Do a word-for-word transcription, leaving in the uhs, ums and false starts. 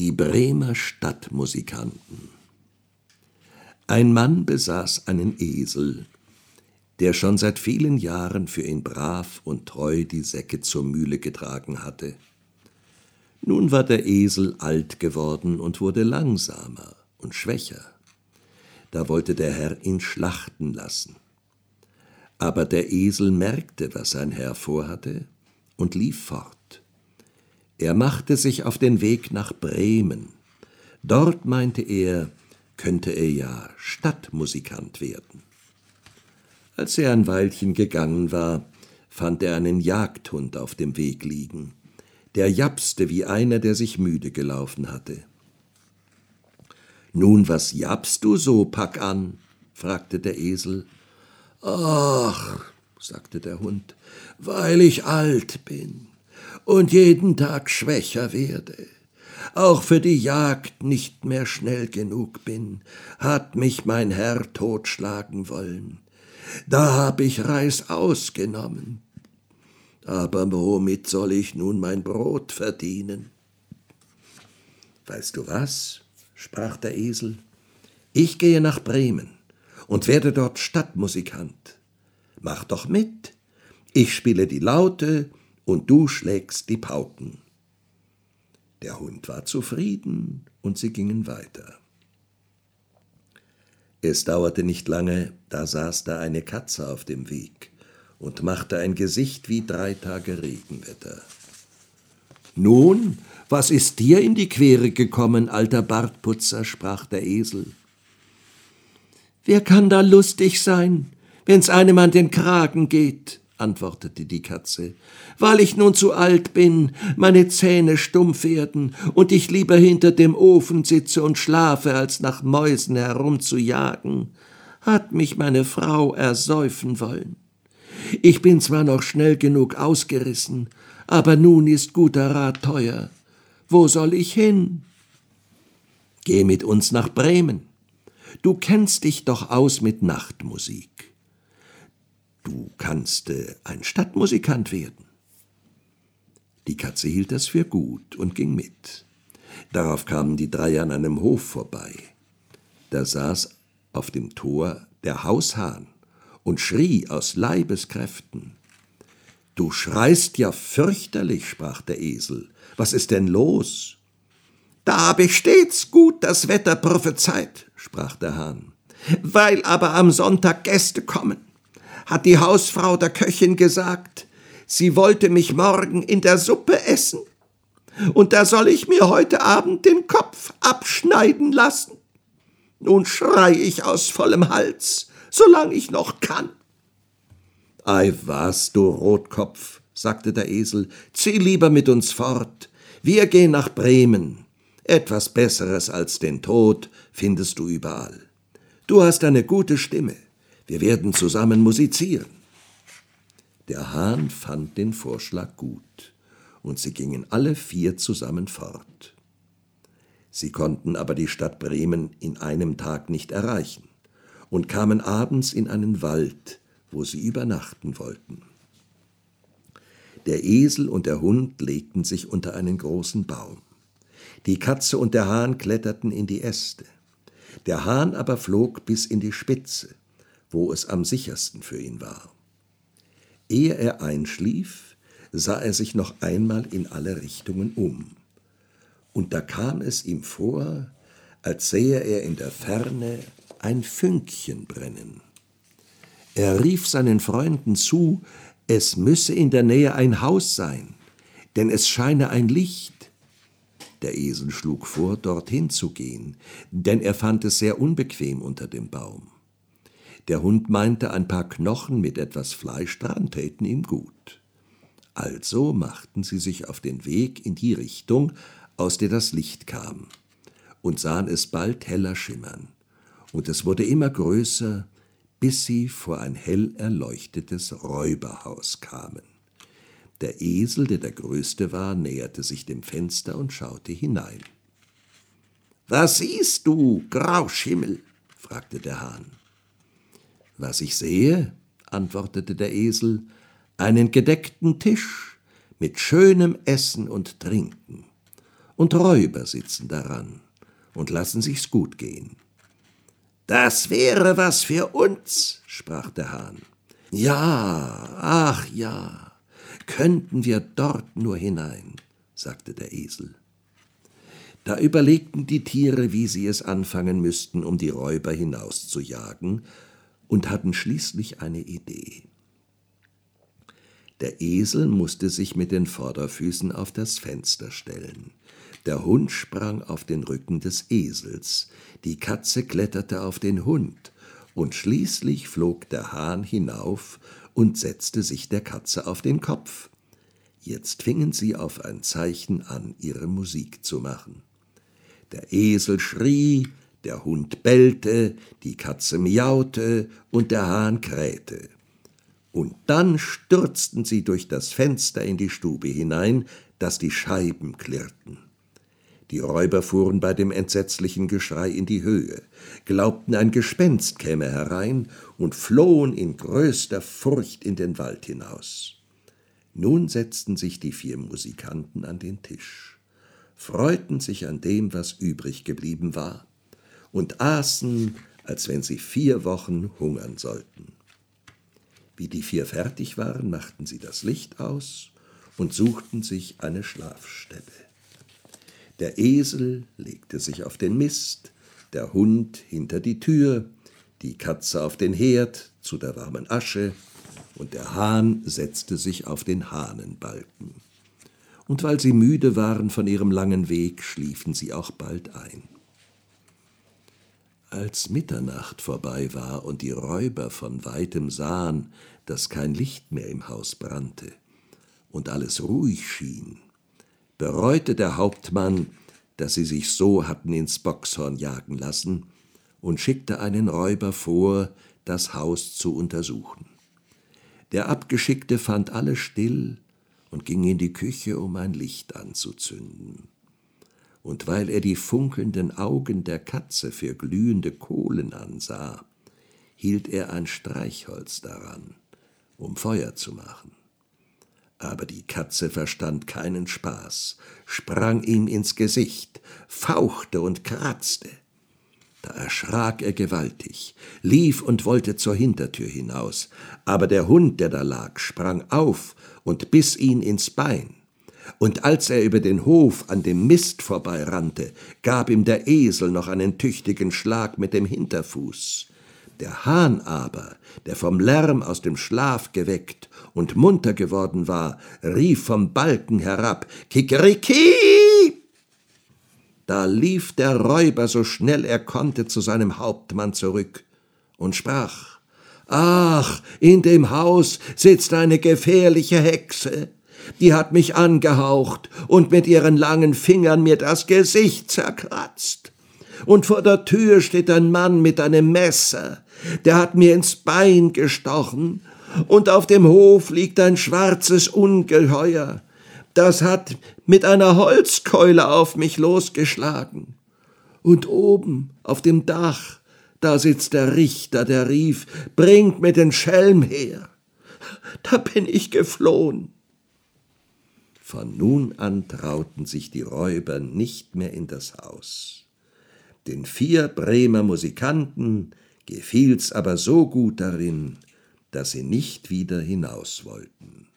Die Bremer Stadtmusikanten. Ein Mann besaß einen Esel, der schon seit vielen Jahren für ihn brav und treu die Säcke zur Mühle getragen hatte. Nun war der Esel alt geworden und wurde langsamer und schwächer. Da wollte der Herr ihn schlachten lassen. Aber der Esel merkte, was sein Herr vorhatte, und lief fort. Er machte sich auf den Weg nach Bremen. Dort, meinte er, könnte er ja Stadtmusikant werden. Als er ein Weilchen gegangen war, fand er einen Jagdhund auf dem Weg liegen. Der japste wie einer, der sich müde gelaufen hatte. »Nun, was japst du so, pack an?« fragte der Esel. »Ach«, sagte der Hund, »weil ich alt bin und jeden Tag schwächer werde, auch für die Jagd nicht mehr schnell genug bin, hat mich mein Herr totschlagen wollen. Da hab ich Reißaus genommen. Aber womit soll ich nun mein Brot verdienen?« »Weißt du was?« sprach der Esel, »ich gehe nach Bremen und werde dort Stadtmusikant. Mach doch mit, ich spiele die Laute und du schlägst die Pauken.« Der Hund war zufrieden, und sie gingen weiter. Es dauerte nicht lange, da saß da eine Katze auf dem Weg und machte ein Gesicht wie drei Tage Regenwetter. »Nun, was ist dir in die Quere gekommen, alter Bartputzer?« sprach der Esel. »Wer kann da lustig sein, wenn's einem an den Kragen geht?« antwortete die Katze, »weil ich nun zu alt bin, meine Zähne stumpf werden und ich lieber hinter dem Ofen sitze und schlafe, als nach Mäusen herumzujagen, hat mich meine Frau ersäufen wollen. Ich bin zwar noch schnell genug ausgerissen, aber nun ist guter Rat teuer. Wo soll ich hin?« »Geh mit uns nach Bremen. Du kennst dich doch aus mit Nachtmusik. Du kannst äh, ein Stadtmusikant werden.« Die Katze hielt das für gut und ging mit. Darauf kamen die drei an einem Hof vorbei. Da saß auf dem Tor der Haushahn und schrie aus Leibeskräften. »Du schreist ja fürchterlich«, sprach der Esel, »was ist denn los?« »Da habe ich stets gut das Wetter prophezeit«, sprach der Hahn, »weil aber am Sonntag Gäste kommen, hat die Hausfrau der Köchin gesagt, sie wollte mich morgen in der Suppe essen, und da soll ich mir heute Abend den Kopf abschneiden lassen. Nun schrei ich aus vollem Hals, solange ich noch kann.« »Ei was, du Rotkopf«, sagte der Esel, »zieh lieber mit uns fort, wir gehen nach Bremen. Etwas Besseres als den Tod findest du überall. Du hast eine gute Stimme. Wir werden zusammen musizieren.« Der Hahn fand den Vorschlag gut, und sie gingen alle vier zusammen fort. Sie konnten aber die Stadt Bremen in einem Tag nicht erreichen und kamen abends in einen Wald, wo sie übernachten wollten. Der Esel und der Hund legten sich unter einen großen Baum. Die Katze und der Hahn kletterten in die Äste. Der Hahn aber flog bis in die Spitze, wo es am sichersten für ihn war. Ehe er einschlief, sah er sich noch einmal in alle Richtungen um, und da kam es ihm vor, als sähe er in der Ferne ein Fünkchen brennen. Er rief seinen Freunden zu, es müsse in der Nähe ein Haus sein, denn es scheine ein Licht. Der Esel schlug vor, dorthin zu gehen, denn er fand es sehr unbequem unter dem Baum. Der Hund meinte, ein paar Knochen mit etwas Fleisch dran täten ihm gut. Also machten sie sich auf den Weg in die Richtung, aus der das Licht kam, und sahen es bald heller schimmern, und es wurde immer größer, bis sie vor ein hell erleuchtetes Räuberhaus kamen. Der Esel, der der Größte war, näherte sich dem Fenster und schaute hinein. »Was siehst du, Grauschimmel?« fragte der Hahn. »Was ich sehe«, antwortete der Esel, »einen gedeckten Tisch mit schönem Essen und Trinken, und Räuber sitzen daran und lassen sich's gut gehen. »Das wäre was für uns«, sprach der Hahn. »Ja, ach ja, könnten wir dort nur hinein«, sagte der Esel. Da überlegten die Tiere, wie sie es anfangen müssten, um die Räuber hinauszujagen, und hatten schließlich eine Idee. Der Esel musste sich mit den Vorderfüßen auf das Fenster stellen. Der Hund sprang auf den Rücken des Esels, die Katze kletterte auf den Hund, und schließlich flog der Hahn hinauf und setzte sich der Katze auf den Kopf. Jetzt fingen sie auf ein Zeichen an, ihre Musik zu machen. Der Esel schrie, der Hund bellte, die Katze miaute und der Hahn krähte. Und dann stürzten sie durch das Fenster in die Stube hinein, dass die Scheiben klirrten. Die Räuber fuhren bei dem entsetzlichen Geschrei in die Höhe, glaubten, ein Gespenst käme herein und flohen in größter Furcht in den Wald hinaus. Nun setzten sich die vier Musikanten an den Tisch, freuten sich an dem, was übrig geblieben war, und aßen, als wenn sie vier Wochen hungern sollten. Wie die vier fertig waren, machten sie das Licht aus und suchten sich eine Schlafstätte. Der Esel legte sich auf den Mist, der Hund hinter die Tür, die Katze auf den Herd zu der warmen Asche, und der Hahn setzte sich auf den Hahnenbalken. Und weil sie müde waren von ihrem langen Weg, schliefen sie auch bald ein. Als Mitternacht vorbei war und die Räuber von weitem sahen, dass kein Licht mehr im Haus brannte und alles ruhig schien, bereute der Hauptmann, dass sie sich so hatten ins Bockshorn jagen lassen, und schickte einen Räuber vor, das Haus zu untersuchen. Der Abgeschickte fand alles still und ging in die Küche, um ein Licht anzuzünden. Und weil er die funkelnden Augen der Katze für glühende Kohlen ansah, hielt er ein Streichholz daran, um Feuer zu machen. Aber die Katze verstand keinen Spaß, sprang ihm ins Gesicht, fauchte und kratzte. Da erschrak er gewaltig, lief und wollte zur Hintertür hinaus, aber der Hund, der da lag, sprang auf und biss ihn ins Bein. Und als er über den Hof an dem Mist vorbeirannte, gab ihm der Esel noch einen tüchtigen Schlag mit dem Hinterfuß. Der Hahn aber, der vom Lärm aus dem Schlaf geweckt und munter geworden war, rief vom Balken herab: »Kikeriki!« Da lief der Räuber so schnell er konnte zu seinem Hauptmann zurück und sprach: »Ach, in dem Haus sitzt eine gefährliche Hexe. Die hat mich angehaucht und mit ihren langen Fingern mir das Gesicht zerkratzt. Und vor der Tür steht ein Mann mit einem Messer, der hat mir ins Bein gestochen. Und auf dem Hof liegt ein schwarzes Ungeheuer. Das hat mit einer Holzkeule auf mich losgeschlagen. Und oben auf dem Dach, da sitzt der Richter, der rief: »Bringt mir den Schelm her!« Da bin ich geflohen.« Von nun an trauten sich die Räuber nicht mehr in das Haus. Den vier Bremer Musikanten gefiel's aber so gut darin, dass sie nicht wieder hinaus wollten.